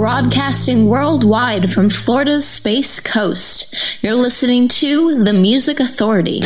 broadcasting worldwide from Florida's Space Coast. You're listening to The Music Authority.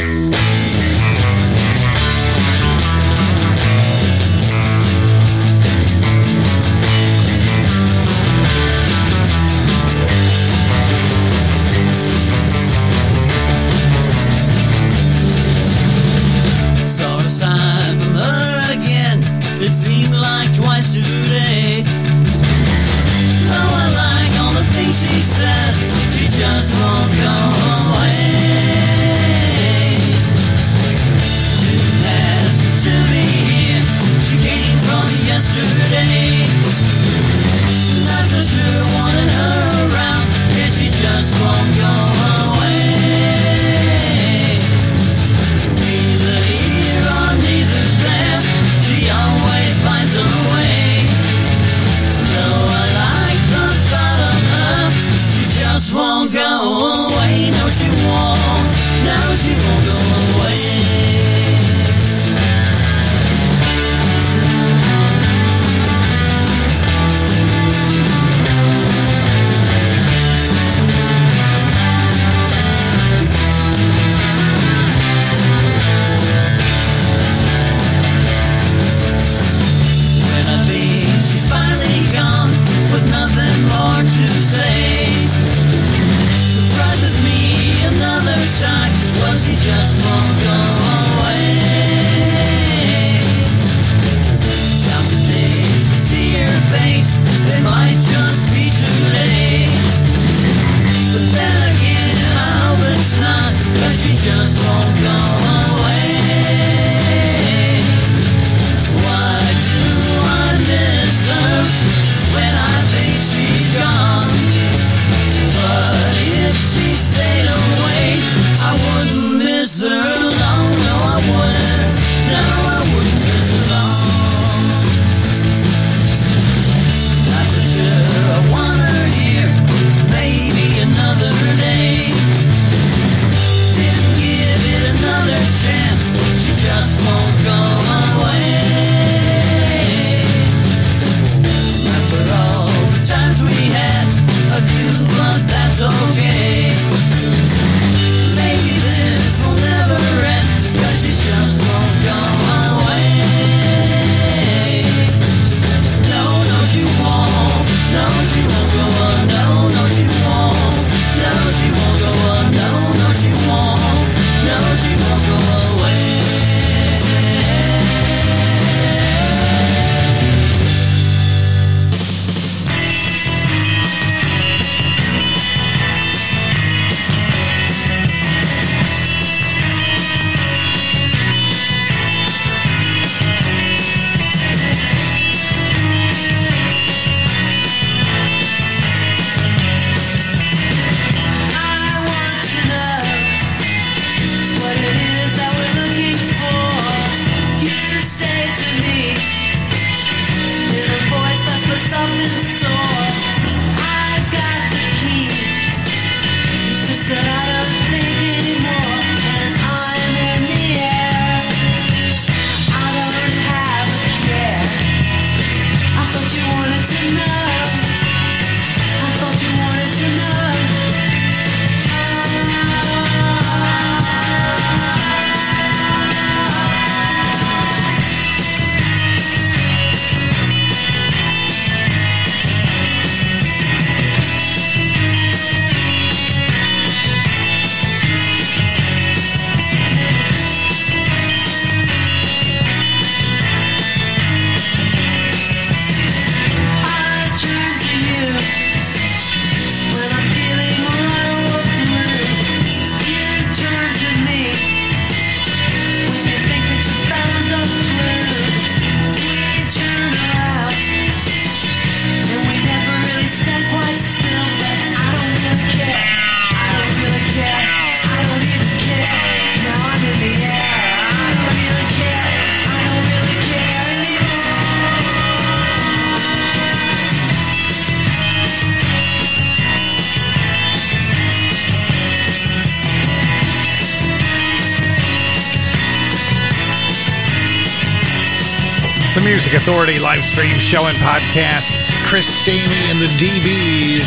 Authority live stream show and podcast. Chris Stamey and the dB's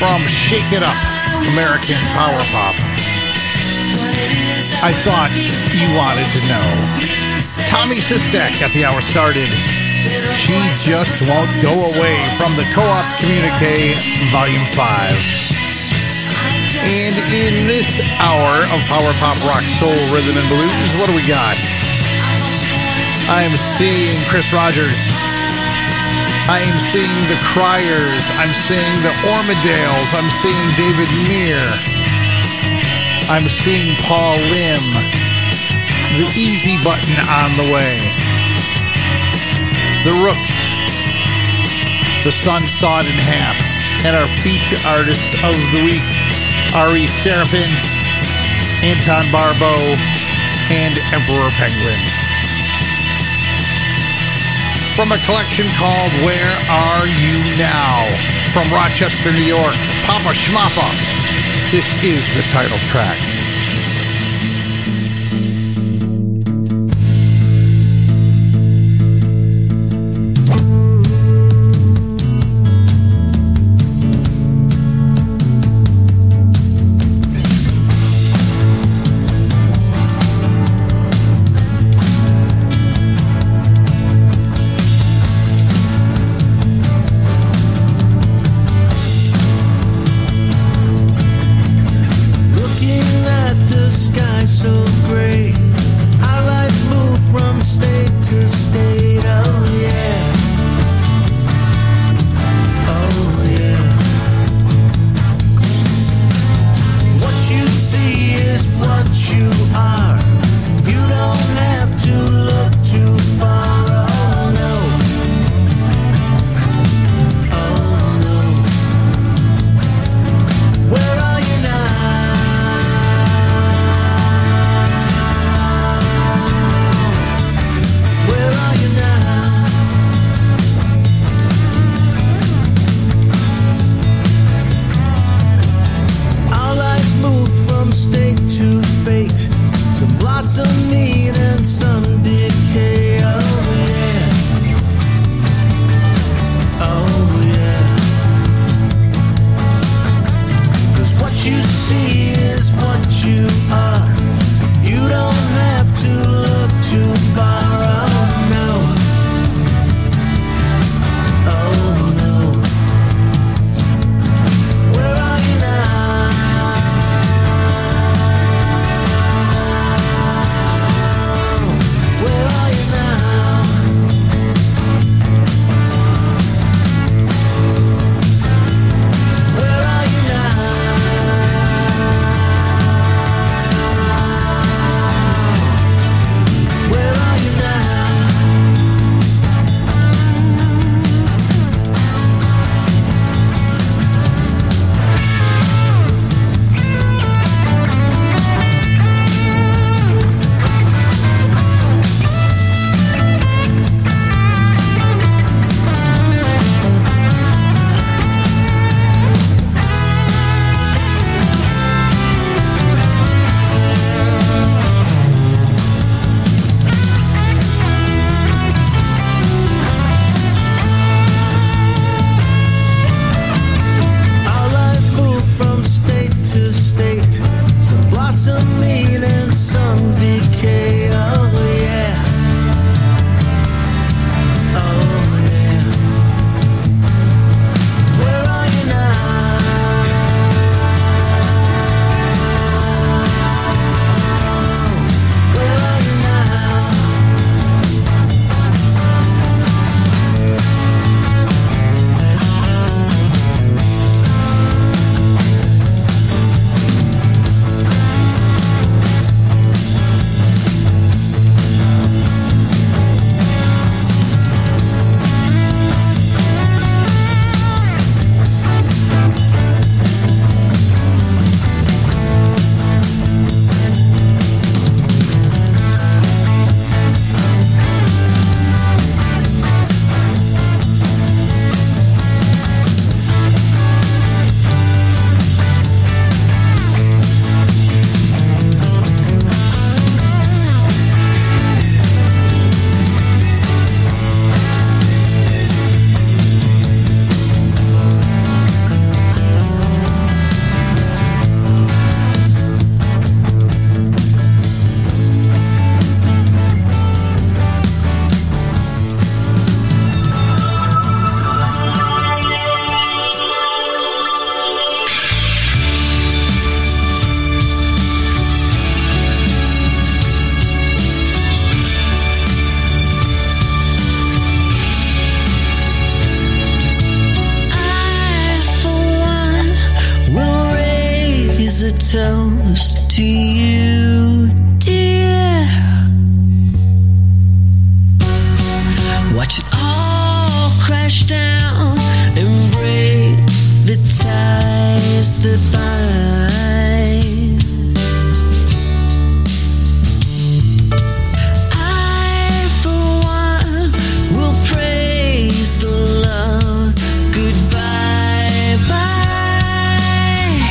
from Shake It Up, American Power Pop. I thought you wanted to know. Tommy Sistek got the hour started. She Just Won't Go Away from The Co-Op Communique, Volume 5. And in this hour of Power Pop, Rock, Soul, Rhythm, and Blues, what do we got? I am seeing Chris Rogers. I am seeing the Criers. I'm seeing the Ormadales. I'm seeing David Myhr. I'm seeing Paul Lim. The Easy Button on the way. The Rooks. The Sun Sawed in Half. And our feature artists of the week, Ari Seraphin, Anton Barbeau, and Emperor Penguin. From a collection called Where Are You Now? From Rochester, New York, Papa Schmappa. This is the title track. State to fate. toast to you, dear. Watch it all crash down and break the ties that bind. I, for one, will praise the love. Goodbye, bye.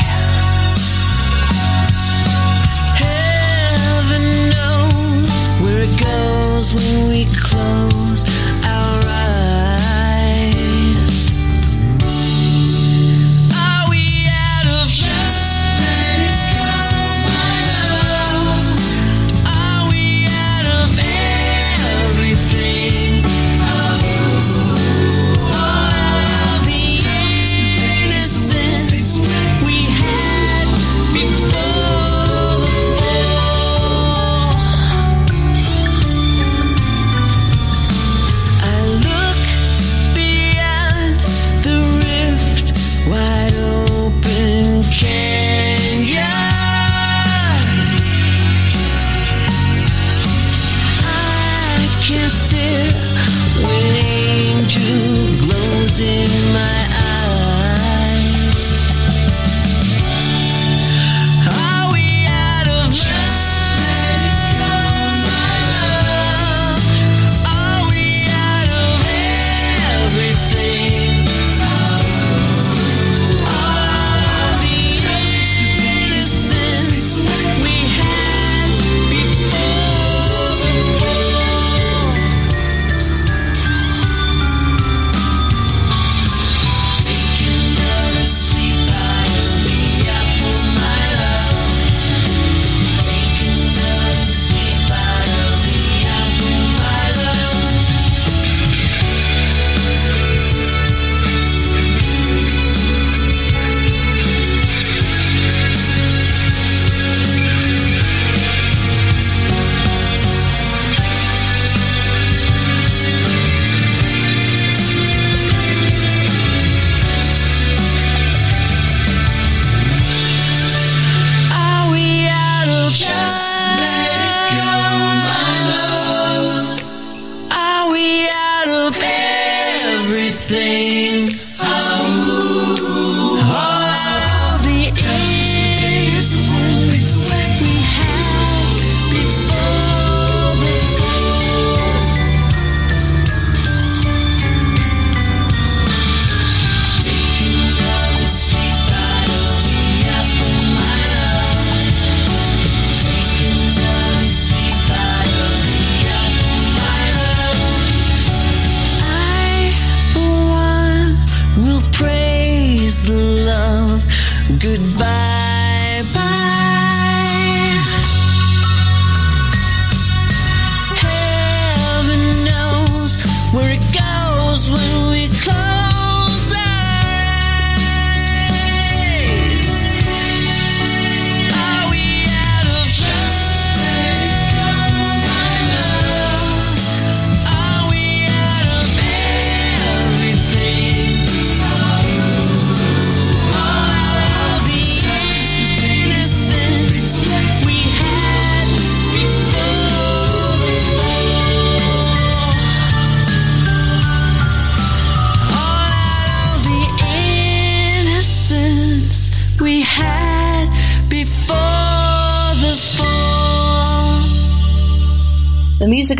Heaven knows where it goes when we close our eyes. Are we out of just let it go, my love? Are we out of everything? Oh, all of the innocence we had before. I look beyond the rift, wide open canyon. I can't stare when angel glows in my eyes. Are we out of just let it go, my love? Are we out of everything? All of the innocence we had before. Taking another sleep by the apple, my love. Taking another sleep by the apple, my love. Are we out of just let it go, my love? Are we out of everything? All of the innocence we had before. Taking another sleep out of the apple, my love. Taking another sleep out of the apple, my love. I, for one, will praise the love. Goodbye, bye. Heaven knows where it goes when we close our eyes. Are we out of just let it go, my love? Are we out of everything? All of the innocence we had before. All of the innocence we had before the fall. The Music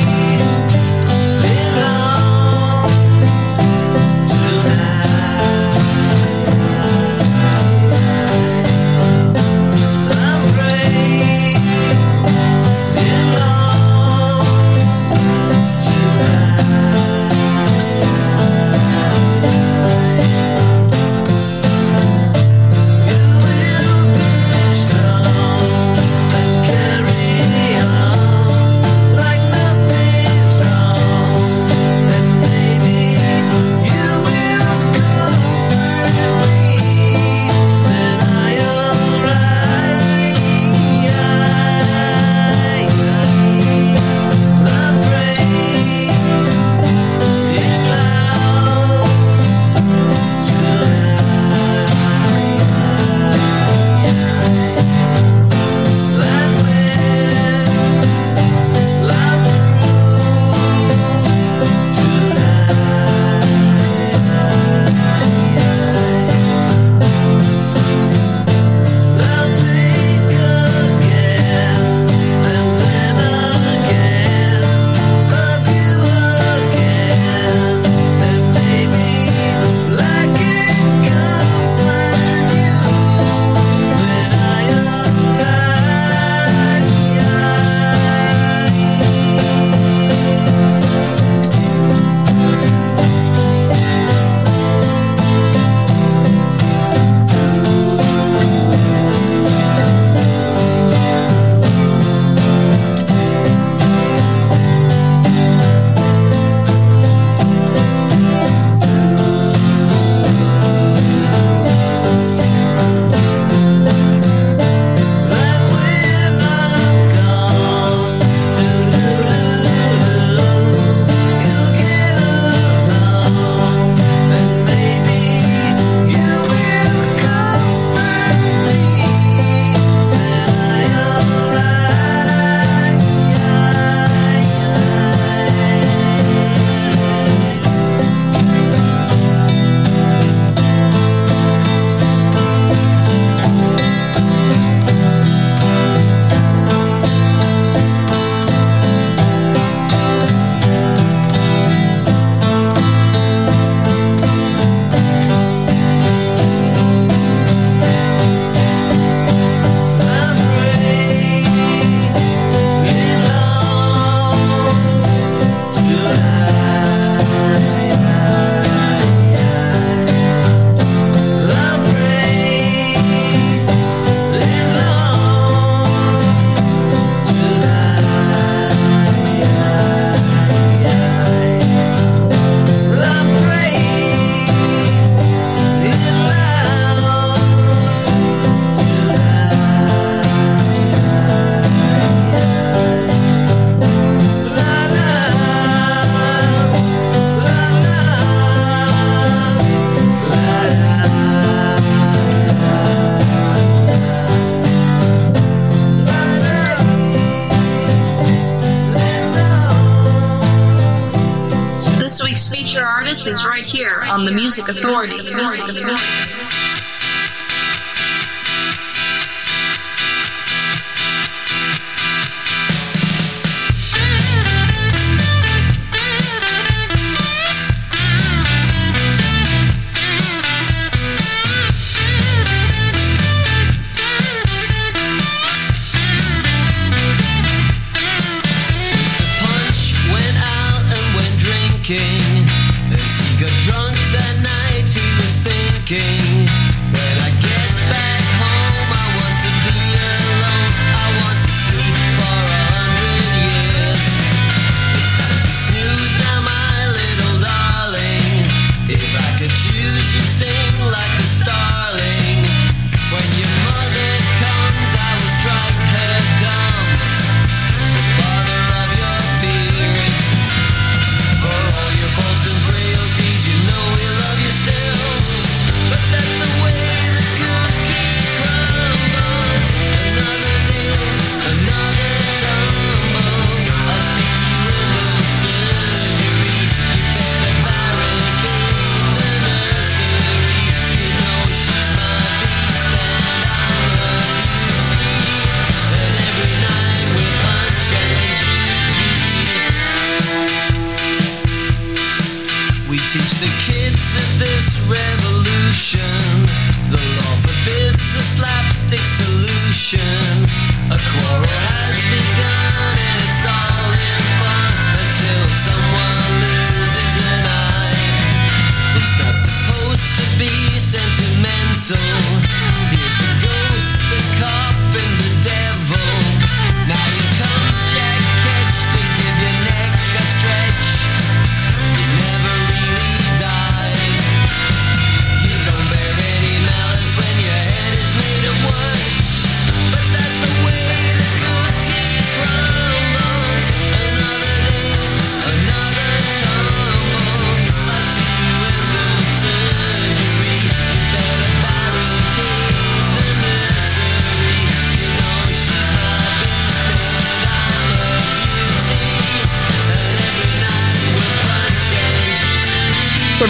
all tonight. I pray it all tonight. You will be strong and carry on like nothing. This feature artist is right here on The Music Authority.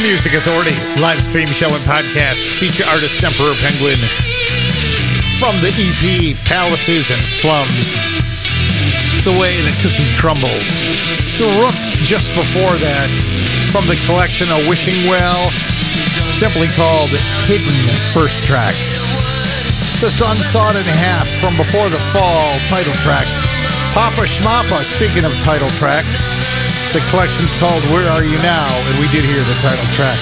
Music Authority, live stream show and podcast, feature artist Emperor Penguin, from the EP Palaces and Slums, The Way the Cookie Crumbles, The Rooks just before that, from the collection A Wishing Well, simply called Hidden First Track, The Sun Sawed in Half from Before the Fall title track, Papa Schmappa, speaking of title tracks, the collection's called Where Are You Now? And we did hear the title track.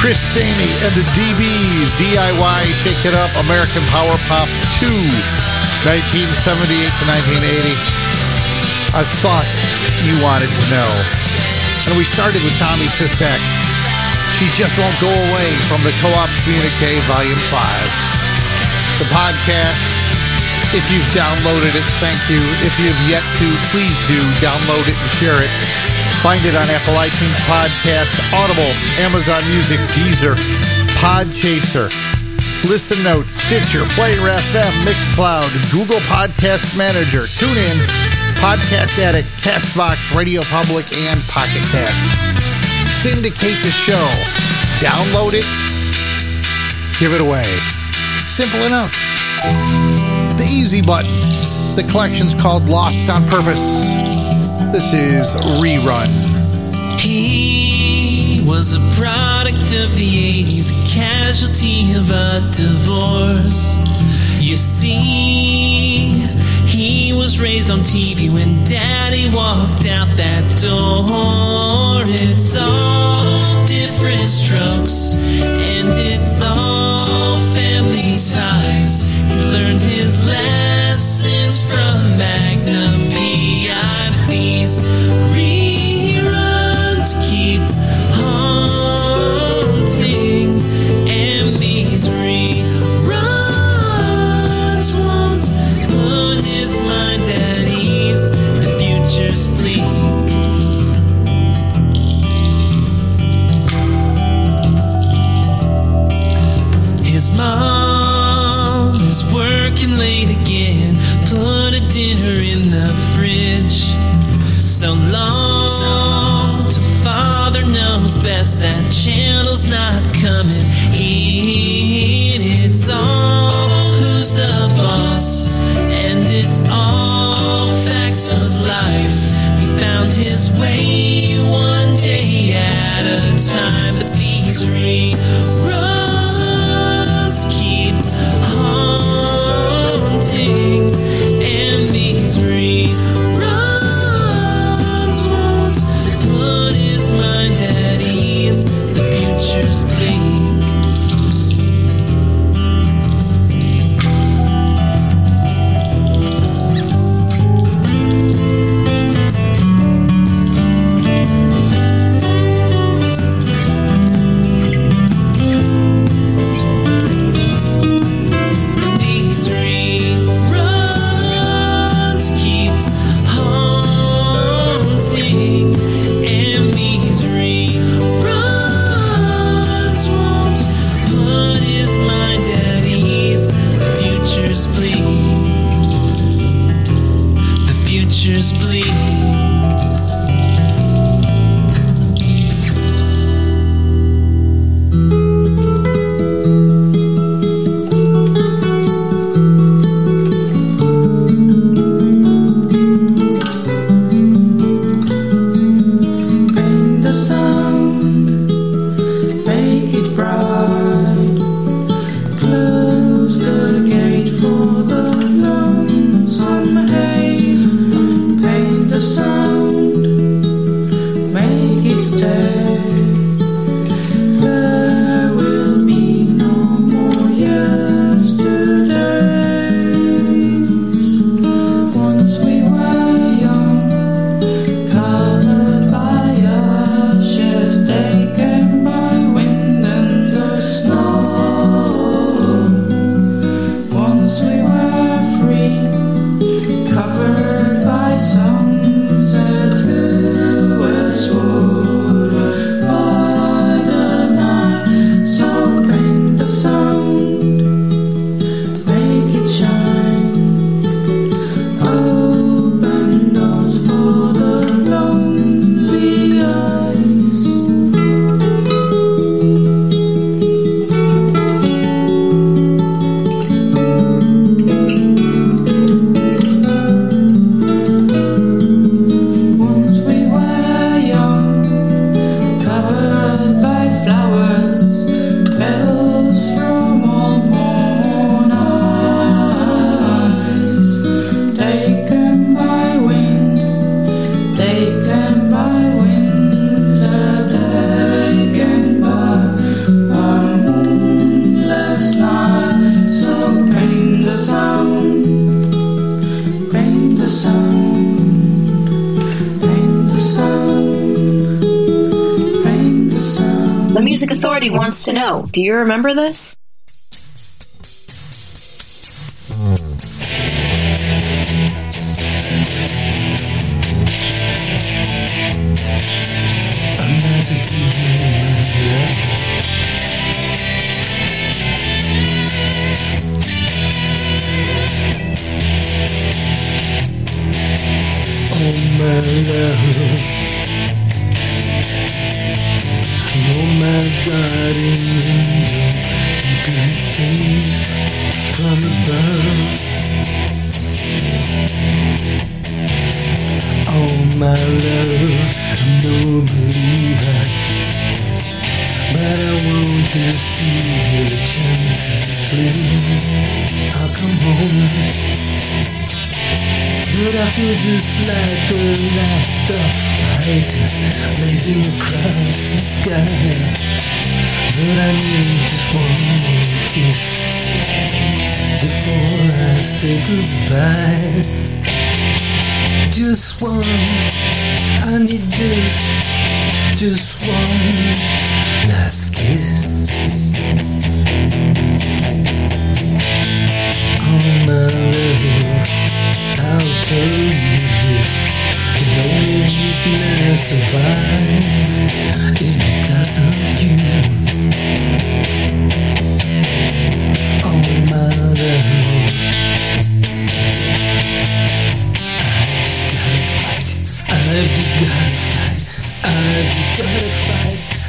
Chris Stamey and the dB's DIY Shake It Up American Power Pop 2, 1978 to 1980. I thought you wanted to know. And we started with Tommy Sistek. She Just Won't Go Away from The Co-Op Communique Volume 5. The podcast. If you've downloaded it, thank you. If you've yet to, please do download it and share it. Find it on Apple iTunes, Podcast, Audible, Amazon Music, Deezer, Podchaser, Listen Notes, Stitcher, Player FM, Mixcloud, Google Podcast Manager, Tune In, Podcast Addict, CastBox, Radio Public, and Pocket Cast. Syndicate the show. Download it. Give it away. Simple enough. The easy button. The collection's called Lost on Purpose. This is Rerun. He was a product of the 80s, a casualty of a divorce. You see, he was raised on TV when Daddy walked out that door. It's all different strokes, and it's all family ties. Learned his lessons from Magnum PIBs. Reruns keep haunting, and these reruns won't put his mind at ease. The future's bleak. coming in. It's all who's the boss, and it's all facts of life. He found his way one day at a time, but these reruns keep haunting, and these reruns won't put his mind at ease. The future's bleak. Wants to know, do you remember this?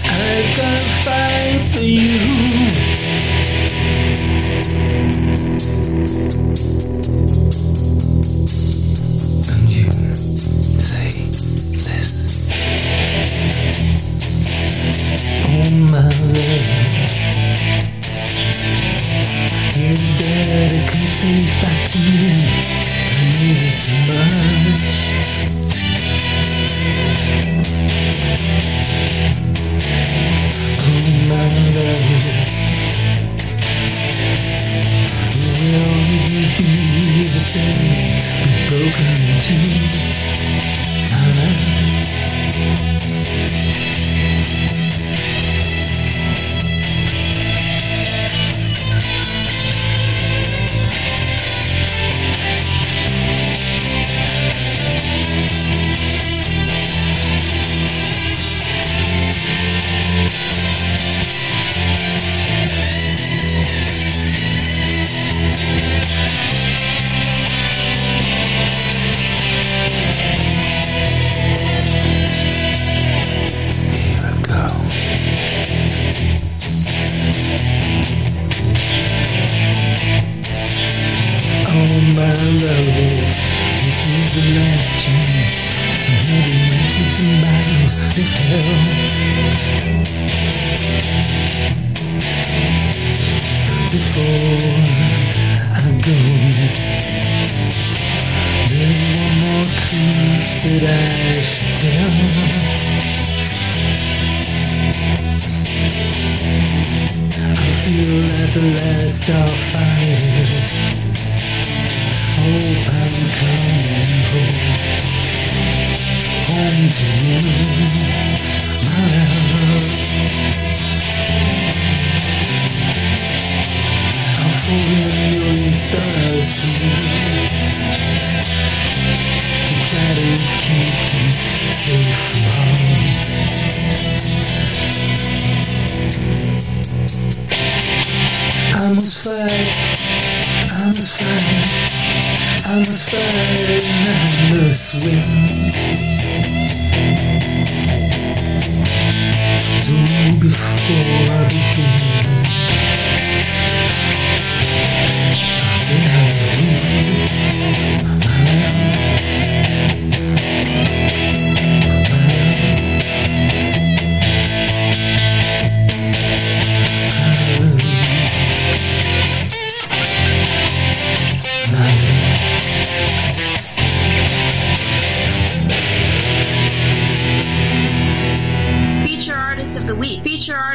I I've got to fight for you. And you say this. Oh my love, you better come safe back to me. I need you so much. Oh my love, will you be the same, but broken too?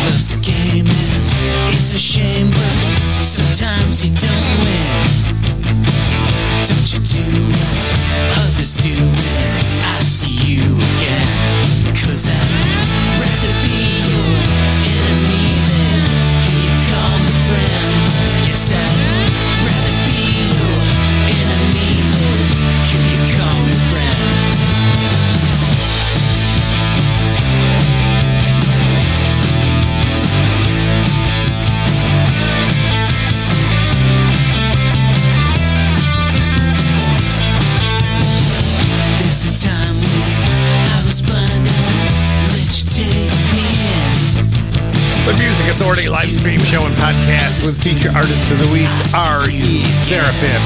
Love's a game and it's a shame, but sometimes you don't win. Don't you do what others do when I see you again? 'Cause I'd rather be your enemy than who you call my friend. Yes, I'd rather be your enemy than who you call my friend. There's a time when I was blind. The Music Authority live stream show and podcast with feature artist of the week, Ari Seraphin,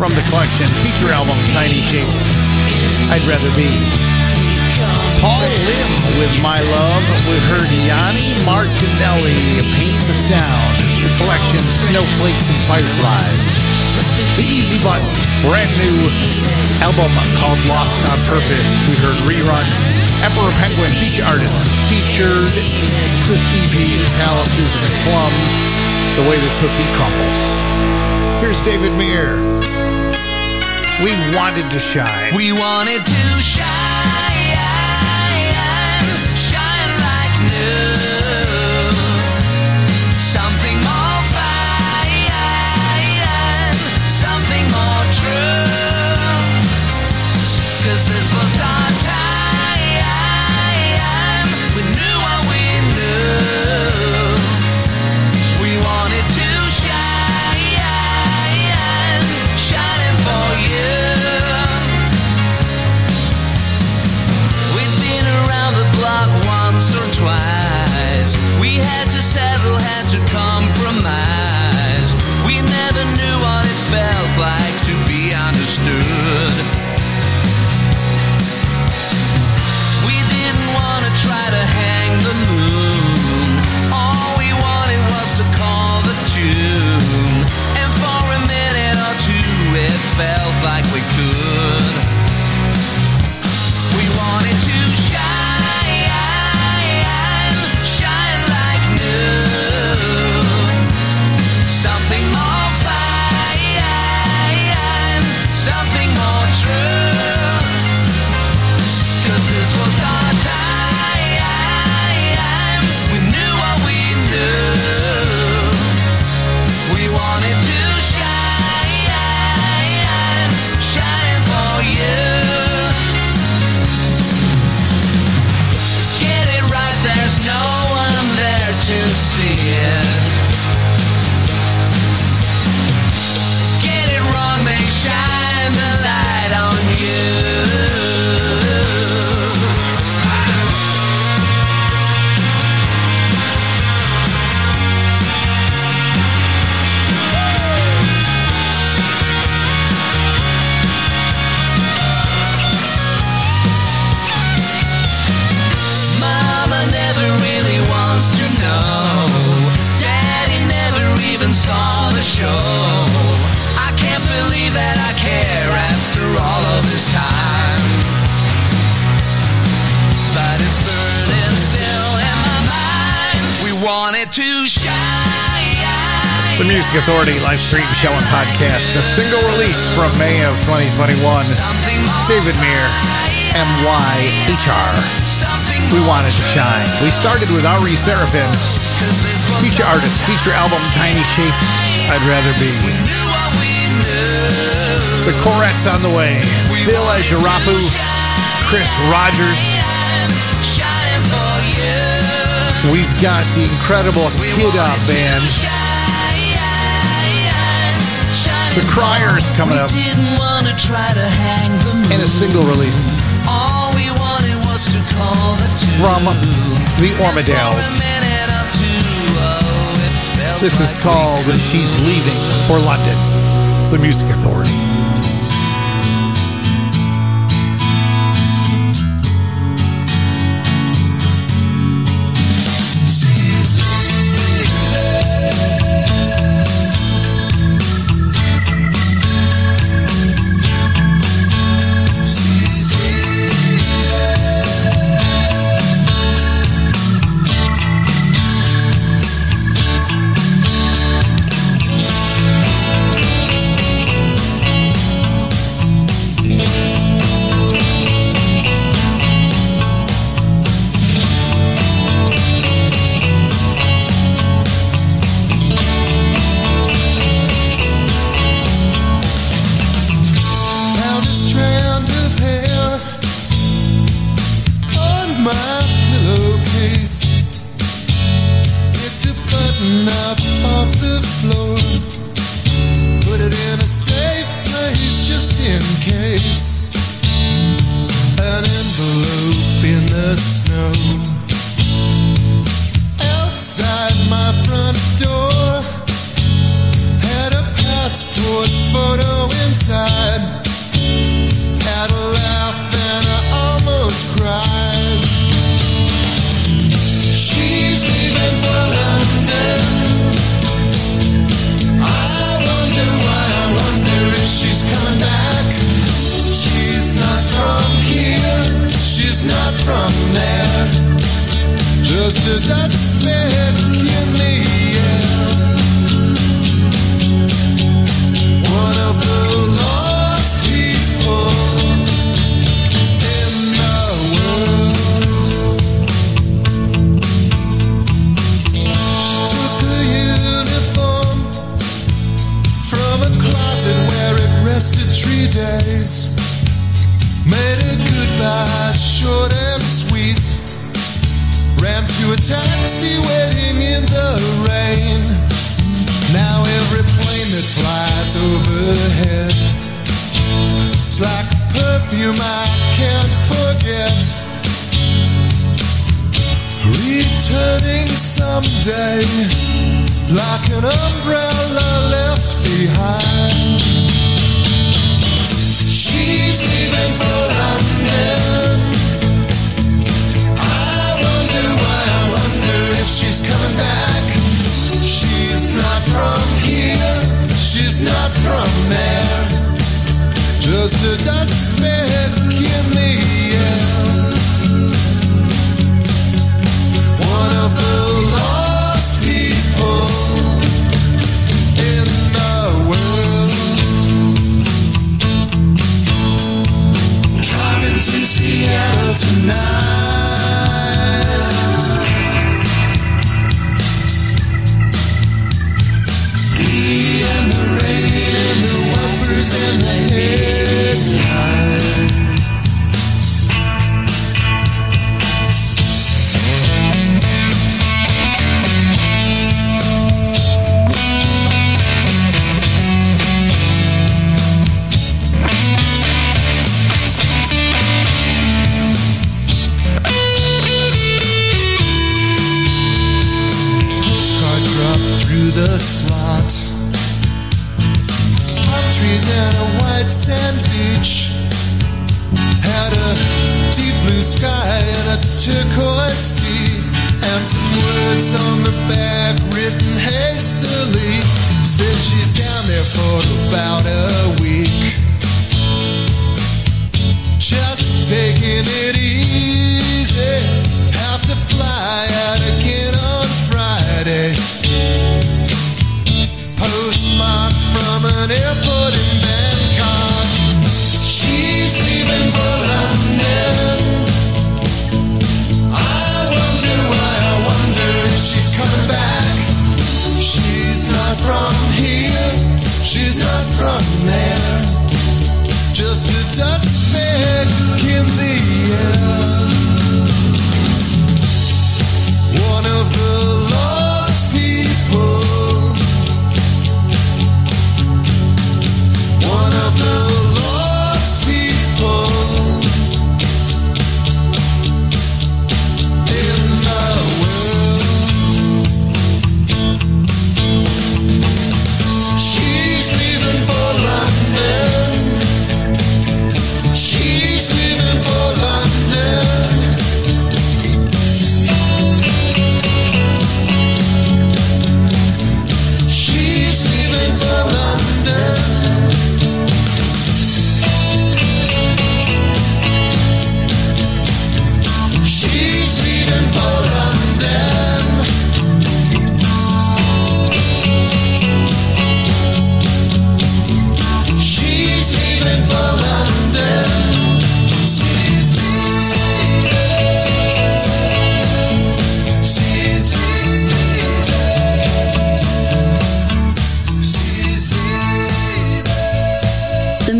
from the collection feature album Tiny Shapes, I'd Rather Be. Paul Lim with My Love, with her Gianni Martinelli, Paint the Sound, the collection Snowflakes and Fireflies. The Easy Button, brand new album called Lost on Purpose. We heard Reruns. Emperor Penguin, feature artist, featured Chris EP, Palaces and Slums, The Way the Cookie Crumbles. Here's David Myhr. We wanted to shine. We wanted to shine, shine like new. Something more fine, something more true. 'Cause this was our time. The Music Authority live stream show and podcast, a single release from May of 2021. David Myhr, MYHR. We wanted to shine. We started with Ari Seraphin, feature artist, feature album Tiny Shapes, I'd Rather Be. The Corettes on the way. Phil Ajarapu, Chris Rogers. We've got the Incredible Kidda Band. The Criers coming up in a single release from the Ormadales. This is called She's Leaving for London, The Music Authority. Made a goodbye short and sweet. day, like an umbrella left behind. She's leaving for London. I wonder why, I wonder if she's coming back. She's not from here, she's not from there. Just a dust speck in the air. One of the lost people in the world. Driving to Seattle tonight. Me and the rain and the wipers and the headlights. The slot, palm trees and a white sand beach, had a deep blue sky and a turquoise sea, and some words on the back written hastily. Said she's down there for about a week, just taking it easy. Have to fly out again on Friday. Postmarked from an airport in Bangkok. She's leaving for London. I wonder why, I wonder if she's coming back. She's not from here, she's not from there. Just a dust speck in the air. One of the lost people. One of the lost people in the world. She's leaving for London. She's leaving for London. She's leaving for London.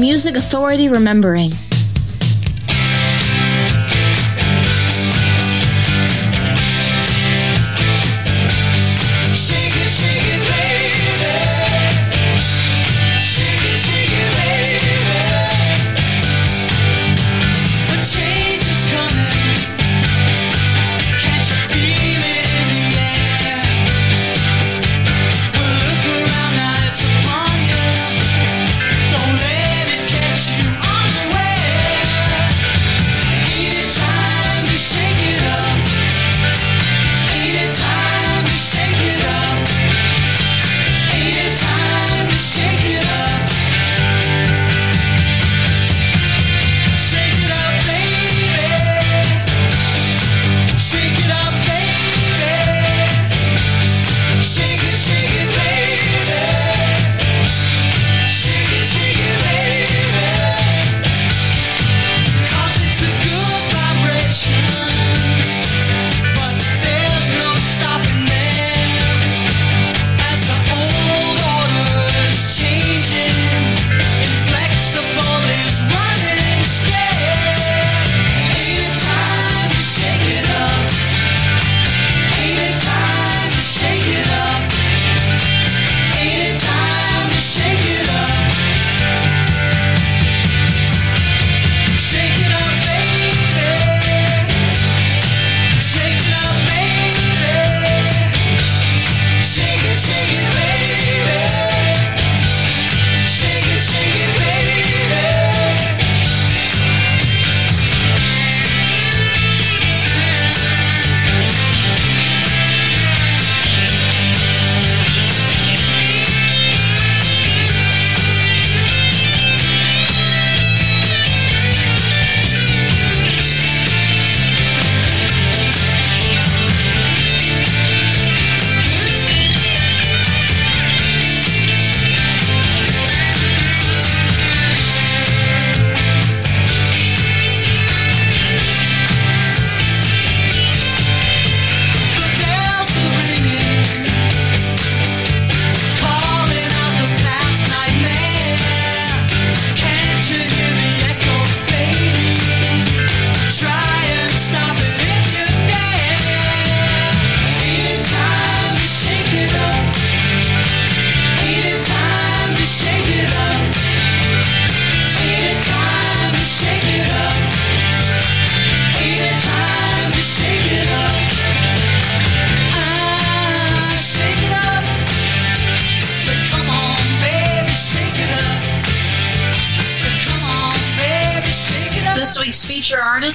Music Authority Remembering. Away.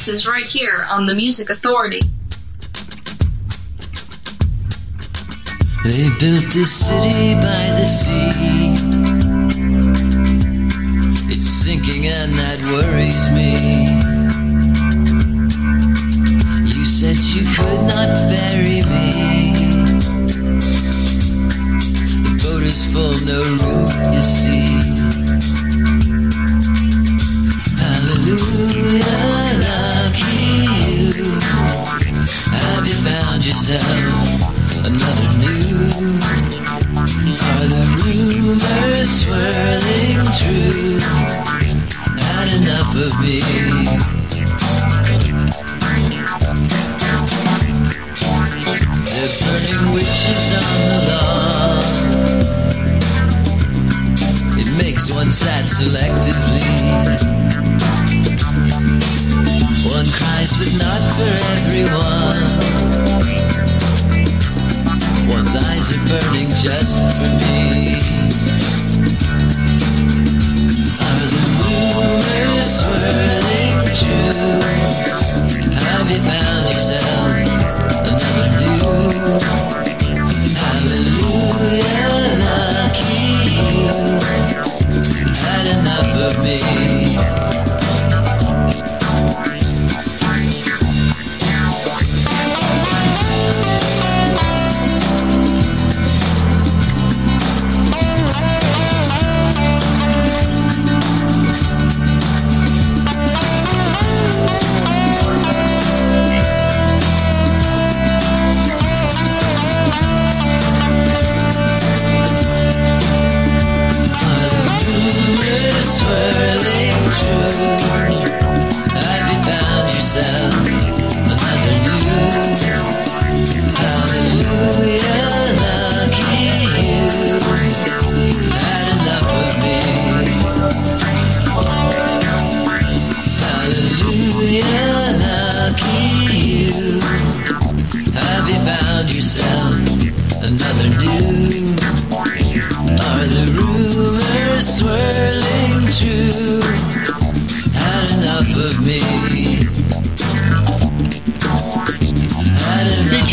podcast is right here on The Music Authority. They built this city by the sea. It's sinking and that worries me. You said you could not bury me. The boat is full, no room, you see. Hallelujah, lucky you. Have you found yourself another new? Are the rumors swirling true? Not enough of me. They're burning witches on the lawn. It makes one sad selectively. One cries, but not for everyone. One's eyes are burning just for me. Are the rumors swirling true? Have you found yourself another new? Hallelujah, lucky you. Had enough of me.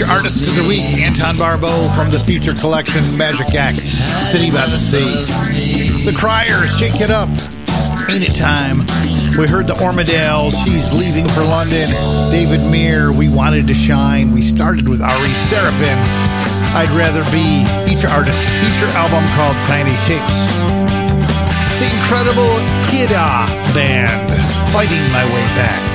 Artist of the Week, Anton Barbeau from the Future Collection, Magic Act, City by the Sea. The Criers, Shake It Up, Ain't It Time. We heard the Ormadales, She's Leaving for London. David Myhr, We Wanted to Shine. We started with Ari Seraphin, I'd Rather Be, feature artist, feature album called Tiny Shapes. The Incredible Kidda Band, Fighting My Way Back.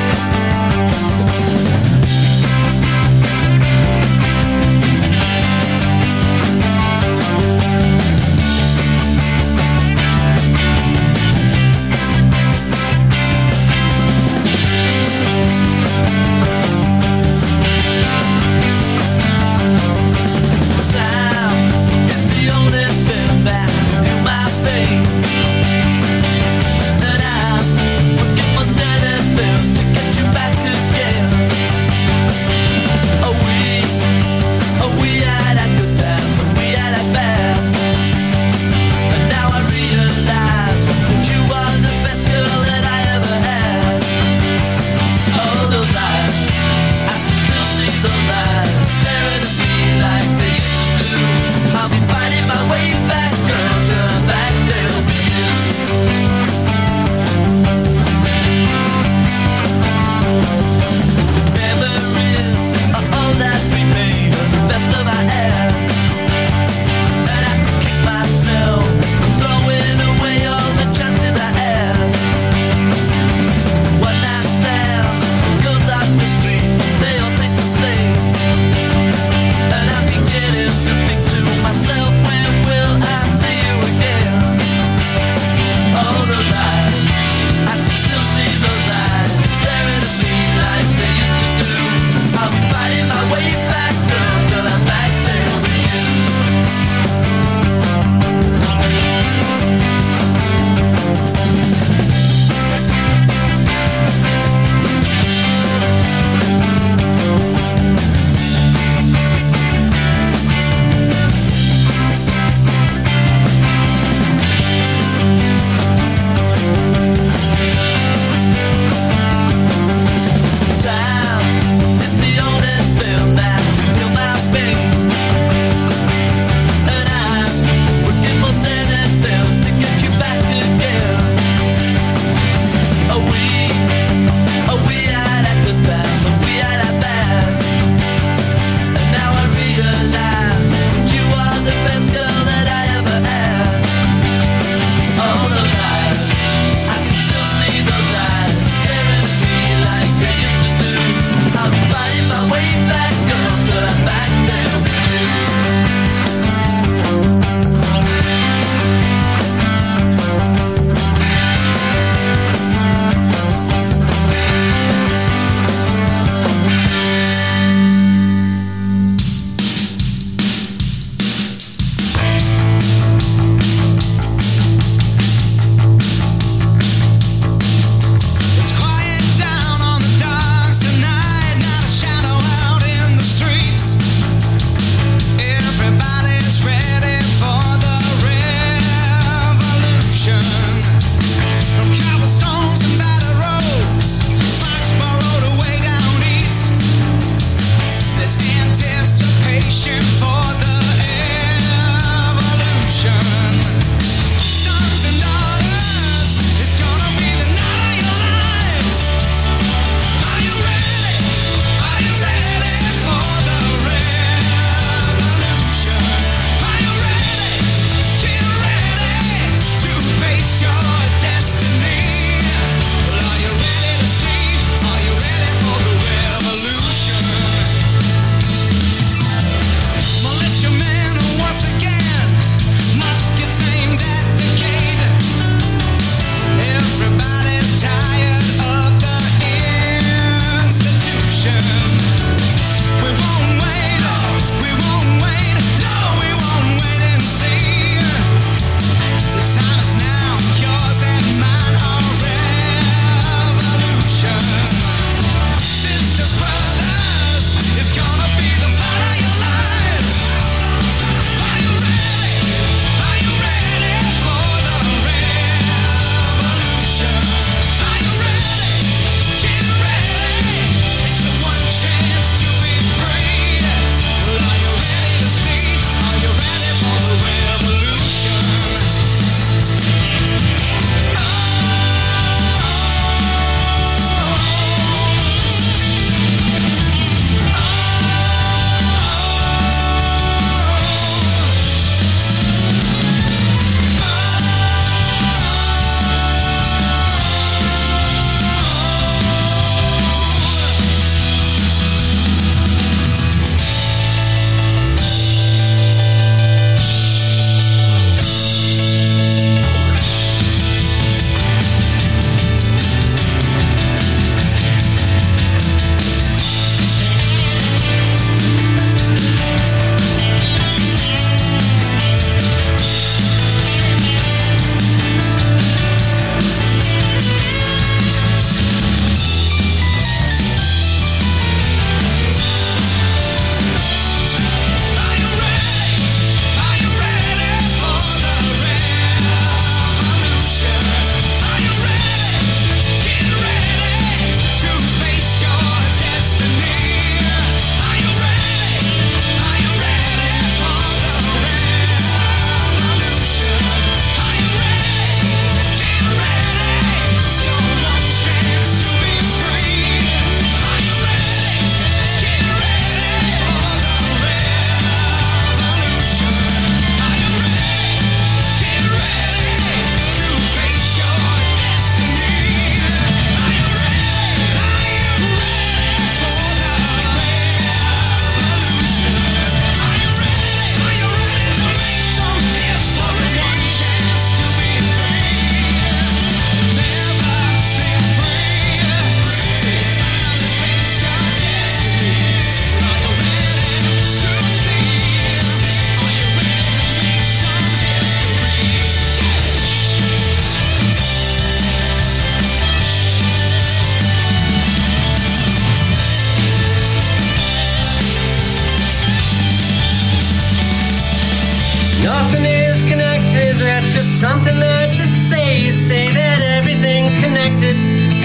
just something that you say. You say that everything's connected,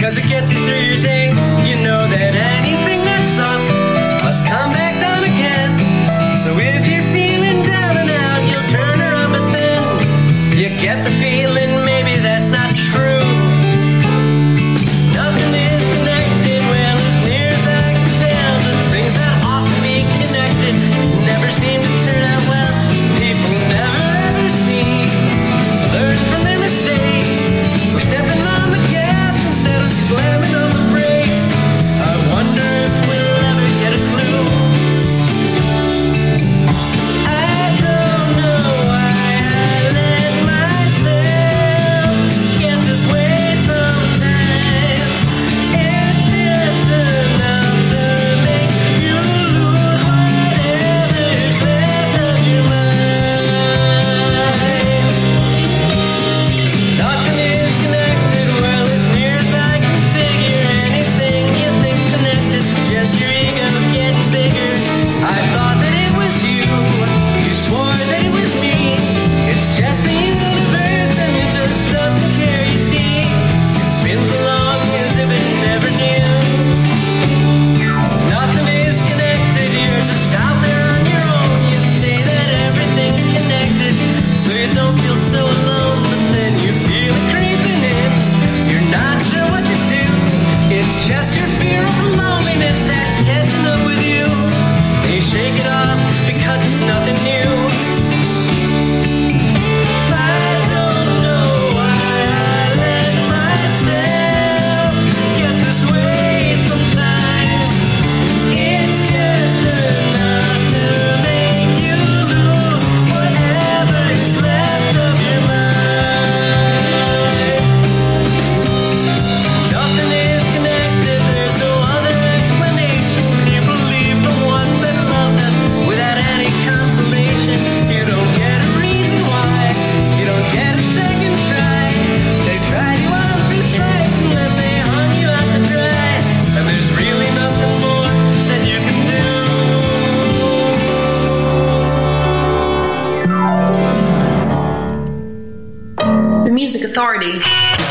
cause it gets you through your day. You know that anything that's up must come back down again. So if you're feeling down and out, you'll turn her up, but then you get the feeling maybe that's not true. Nothing is connected, well, as near as I can tell, the things that ought to be connected never seem to turn out well. People never ever see to learn from their mistakes. We're stepping on the gas instead of slamming on the brakes. I wonder if we'll ever get a clue. I don't know why I let myself get this way sometimes. It's just enough to make you lose whatever's left of your mind. Nothing is connected, well, as near as I can figure. Anything you think's connected, just your ego getting bigger. I thought that it was you, you swore that it was me. It's just the universe and it just doesn't care, you see. It spins along as if it never knew. Nothing is connected, you're just out there on your own. You say that everything's connected, so you don't feel so alone. But then you feel it creeping in, you're not sure what to do. It's just your fear of loneliness that's catching up with you. And you shake it off because it's nothing new. I don't know why I let myself get this way sometimes. It's just enough to make you lose whatever is left of your mind. Nothing is connected, there's no other explanation. You believe the ones that love them without any consolation. You don't get a reason why, you don't get a second try. They tried you on precise and then they hung you out to dry. And there's really nothing more that you can do. The Music Authority.